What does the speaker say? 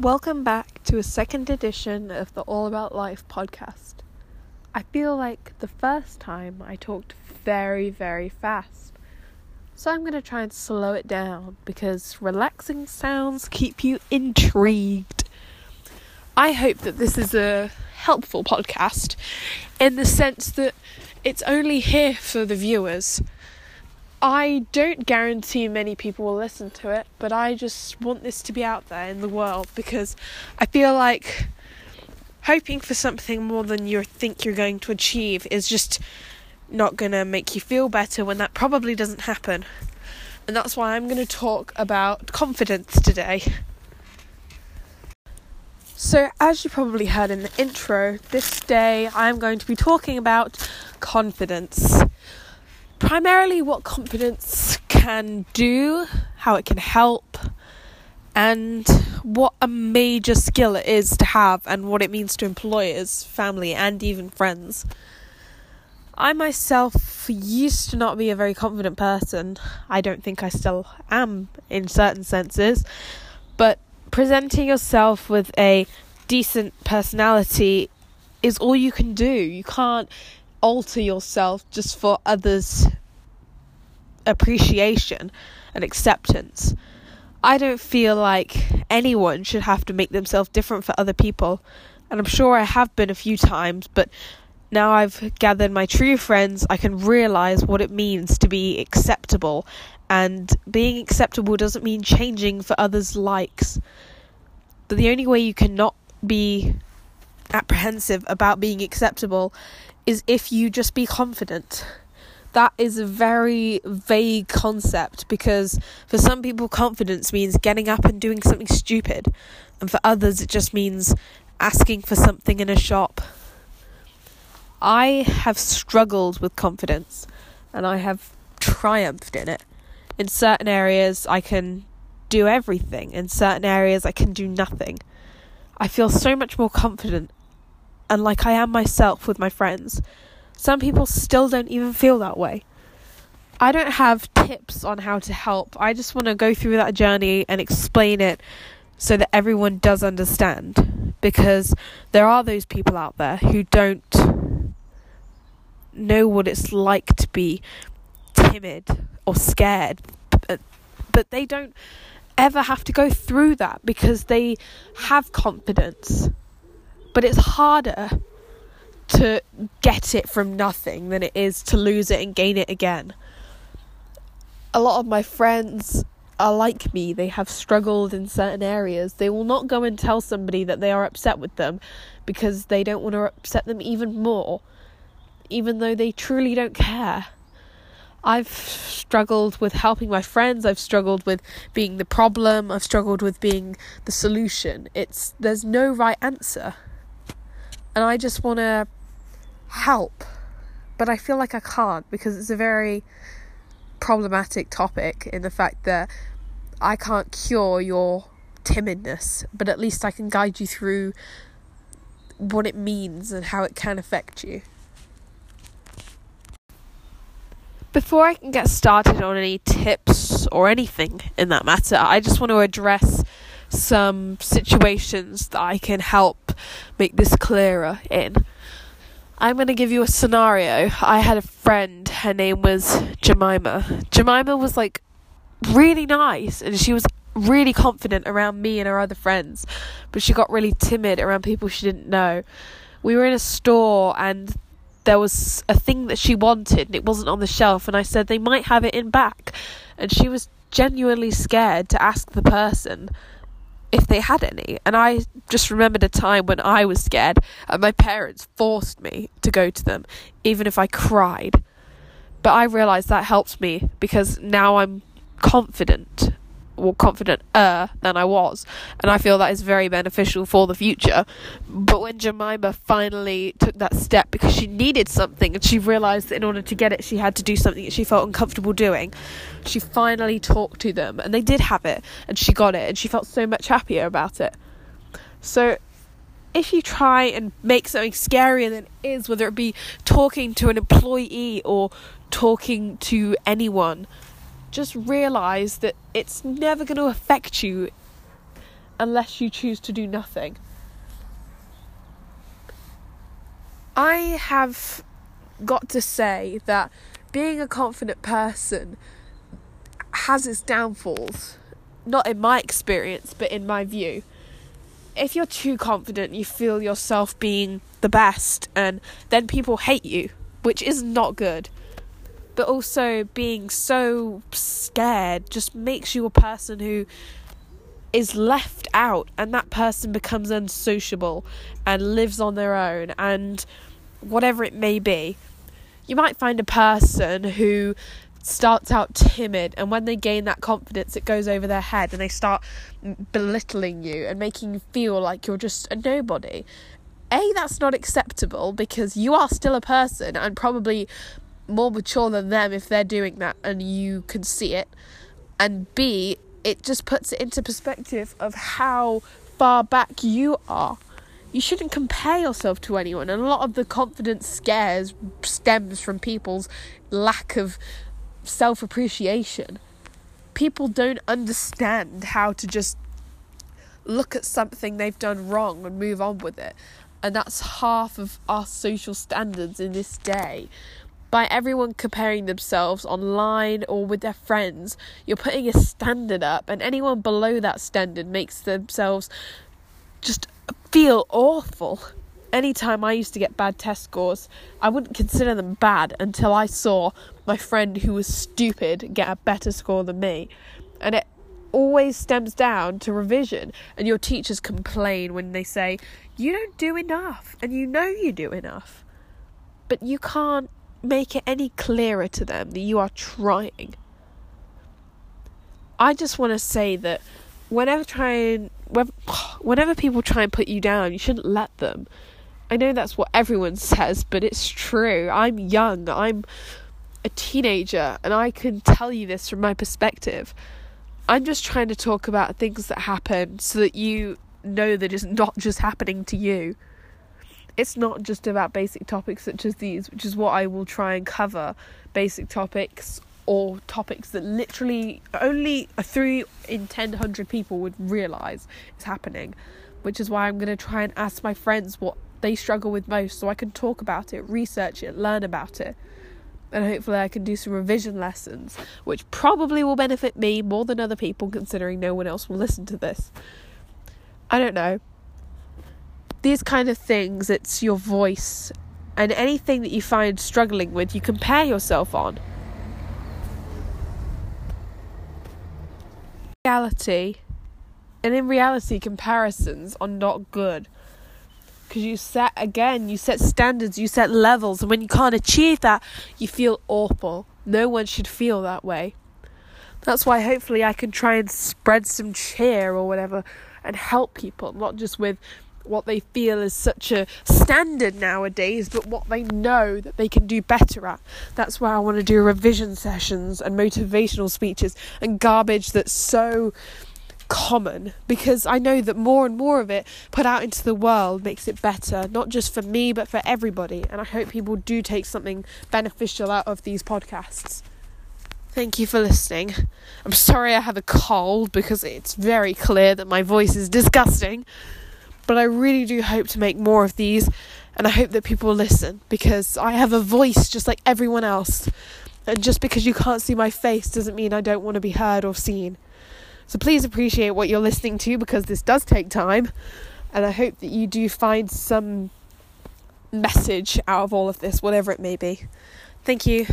Welcome back to a second edition of the All About Life podcast. I feel like the first time I talked very, very fast. So I'm going to try and slow it down because relaxing sounds keep you intrigued. I hope that this is a helpful podcast in the sense that it's only here for the viewers. I don't guarantee many people will listen to it, but I just want this to be out there in the world because I feel like hoping for something more than you think you're going to achieve is just not going to make you feel better when that probably doesn't happen. And that's why I'm going to talk about confidence today. So as you probably heard in the intro, this day I'm going to be talking about confidence. Primarily what confidence can do, how it can help, and what a major skill it is to have and what it means to employers, family, and even friends. I myself used to not be a very confident person. I don't think I still am in certain senses, but presenting yourself with a decent personality is all you can do. You can't alter yourself just for others' appreciation and acceptance. I don't feel like anyone should have to make themselves different for other people, and I'm sure I have been a few times, but now I've gathered my true friends, I can realise what it means to be acceptable, and being acceptable doesn't mean changing for others' likes. But the only way you cannot be apprehensive about being acceptable is if you just be confident. That is a very vague concept because for some people confidence means getting up and doing something stupid, and for others it just means asking for something in a shop. I have struggled with confidence and I have triumphed in it. In certain areas I can do everything, in certain areas I can do nothing. I feel so much more confident and like I am myself with my friends. Some people still don't even feel that way. I don't have tips on how to help. I just want to go through that journey and explain it so that everyone does understand. Because there are those people out there who don't know what it's like to be timid or scared. But they don't ever have to go through that because they have confidence. But it's harder to get it from nothing than it is to lose it and gain it again. A lot of my friends are like me. They have struggled in certain areas. They will not go and tell somebody that they are upset with them because they don't want to upset them even more, even though they truly don't care. I've struggled with helping my friends. I've struggled with being the problem. I've struggled with being the solution. There's no right answer. And I just want to help, but I feel like I can't because it's a very problematic topic in the fact that I can't cure your timidness, but at least I can guide you through what it means and how it can affect you. Before I can get started on any tips or anything in that matter, I just want to address some situations that I can help make this clearer in. I'm going to give you a scenario. I had a friend, her name was Jemima. Jemima was like really nice and she was really confident around me and her other friends, but she got really timid around people she didn't know. We were in a store and there was a thing that she wanted and it wasn't on the shelf, and I said they might have it in back, and she was genuinely scared to ask the person if they had any. And I just remembered a time when I was scared and my parents forced me to go to them even if I cried, but I realised that helped me because now I'm confidenter than I was, and I feel that is very beneficial for the future. But when Jemima finally took that step because she needed something and she realised that in order to get it she had to do something that she felt uncomfortable doing, she finally talked to them and they did have it and she got it and she felt so much happier about it. So if you try and make something scarier than it is, whether it be talking to an employee or talking to anyone, just realise that it's never going to affect you unless you choose to do nothing. I have got to say that being a confident person has its downfalls. Not in my experience, but in my view. If you're too confident, you feel yourself being the best, and then people hate you, which is not good. But also, being so scared just makes you a person who is left out, and that person becomes unsociable and lives on their own and whatever it may be. You might find a person who starts out timid, and when they gain that confidence, it goes over their head and they start belittling you and making you feel like you're just a nobody. That's not acceptable, because you are still a person and probably more mature than them if they're doing that and you can see it. And B, it just puts it into perspective of how far back you are. You shouldn't compare yourself to anyone. And a lot of the confidence scares stems from people's lack of self-appreciation. People don't understand how to just look at something they've done wrong and move on with it. And that's half of our social standards in this day. By everyone comparing themselves online or with their friends, you're putting a standard up, and anyone below that standard makes themselves just feel awful. Anytime I used to get bad test scores, I wouldn't consider them bad until I saw my friend who was stupid get a better score than me. And it always stems down to revision, and your teachers complain when they say, you don't do enough, and you know you do enough. But you can't make it any clearer to them that you are trying. I just want to say that whenever people try and put you down, you shouldn't let them. I know that's what everyone says, but it's true. I'm young, I'm a teenager, and I can tell you this from my perspective. I'm just trying to talk about things that happen so that you know that it's not just happening to you. It's not just about basic topics such as these, which is what I will try and cover. Basic topics or topics that literally only 3 in 1,000 people would realise is happening, which is why I'm going to try and ask my friends what they struggle with most so I can talk about it, research it, learn about it. And hopefully I can do some revision lessons, which probably will benefit me more than other people, considering no one else will listen to this. I don't know. These kind of things, it's your voice, and anything that you find struggling with, you compare yourself on. Reality, and in reality, comparisons are not good, because you set standards, you set levels, and when you can't achieve that, you feel awful. No one should feel that way. That's why hopefully I can try and spread some cheer or whatever and help people, not just with what they feel is such a standard nowadays, but what they know that they can do better at. That's why I want to do revision sessions and motivational speeches and garbage that's so common, because I know that more and more of it put out into the world makes it better, not just for me but for everybody. And I hope people do take something beneficial out of these podcasts. Thank you for listening. I'm sorry I have a cold, because it's very clear that my voice is disgusting. But I really do hope to make more of these, and I hope that people listen, because I have a voice just like everyone else. And just because you can't see my face doesn't mean I don't want to be heard or seen. So please appreciate what you're listening to, because this does take time. And I hope that you do find some message out of all of this, whatever it may be. Thank you.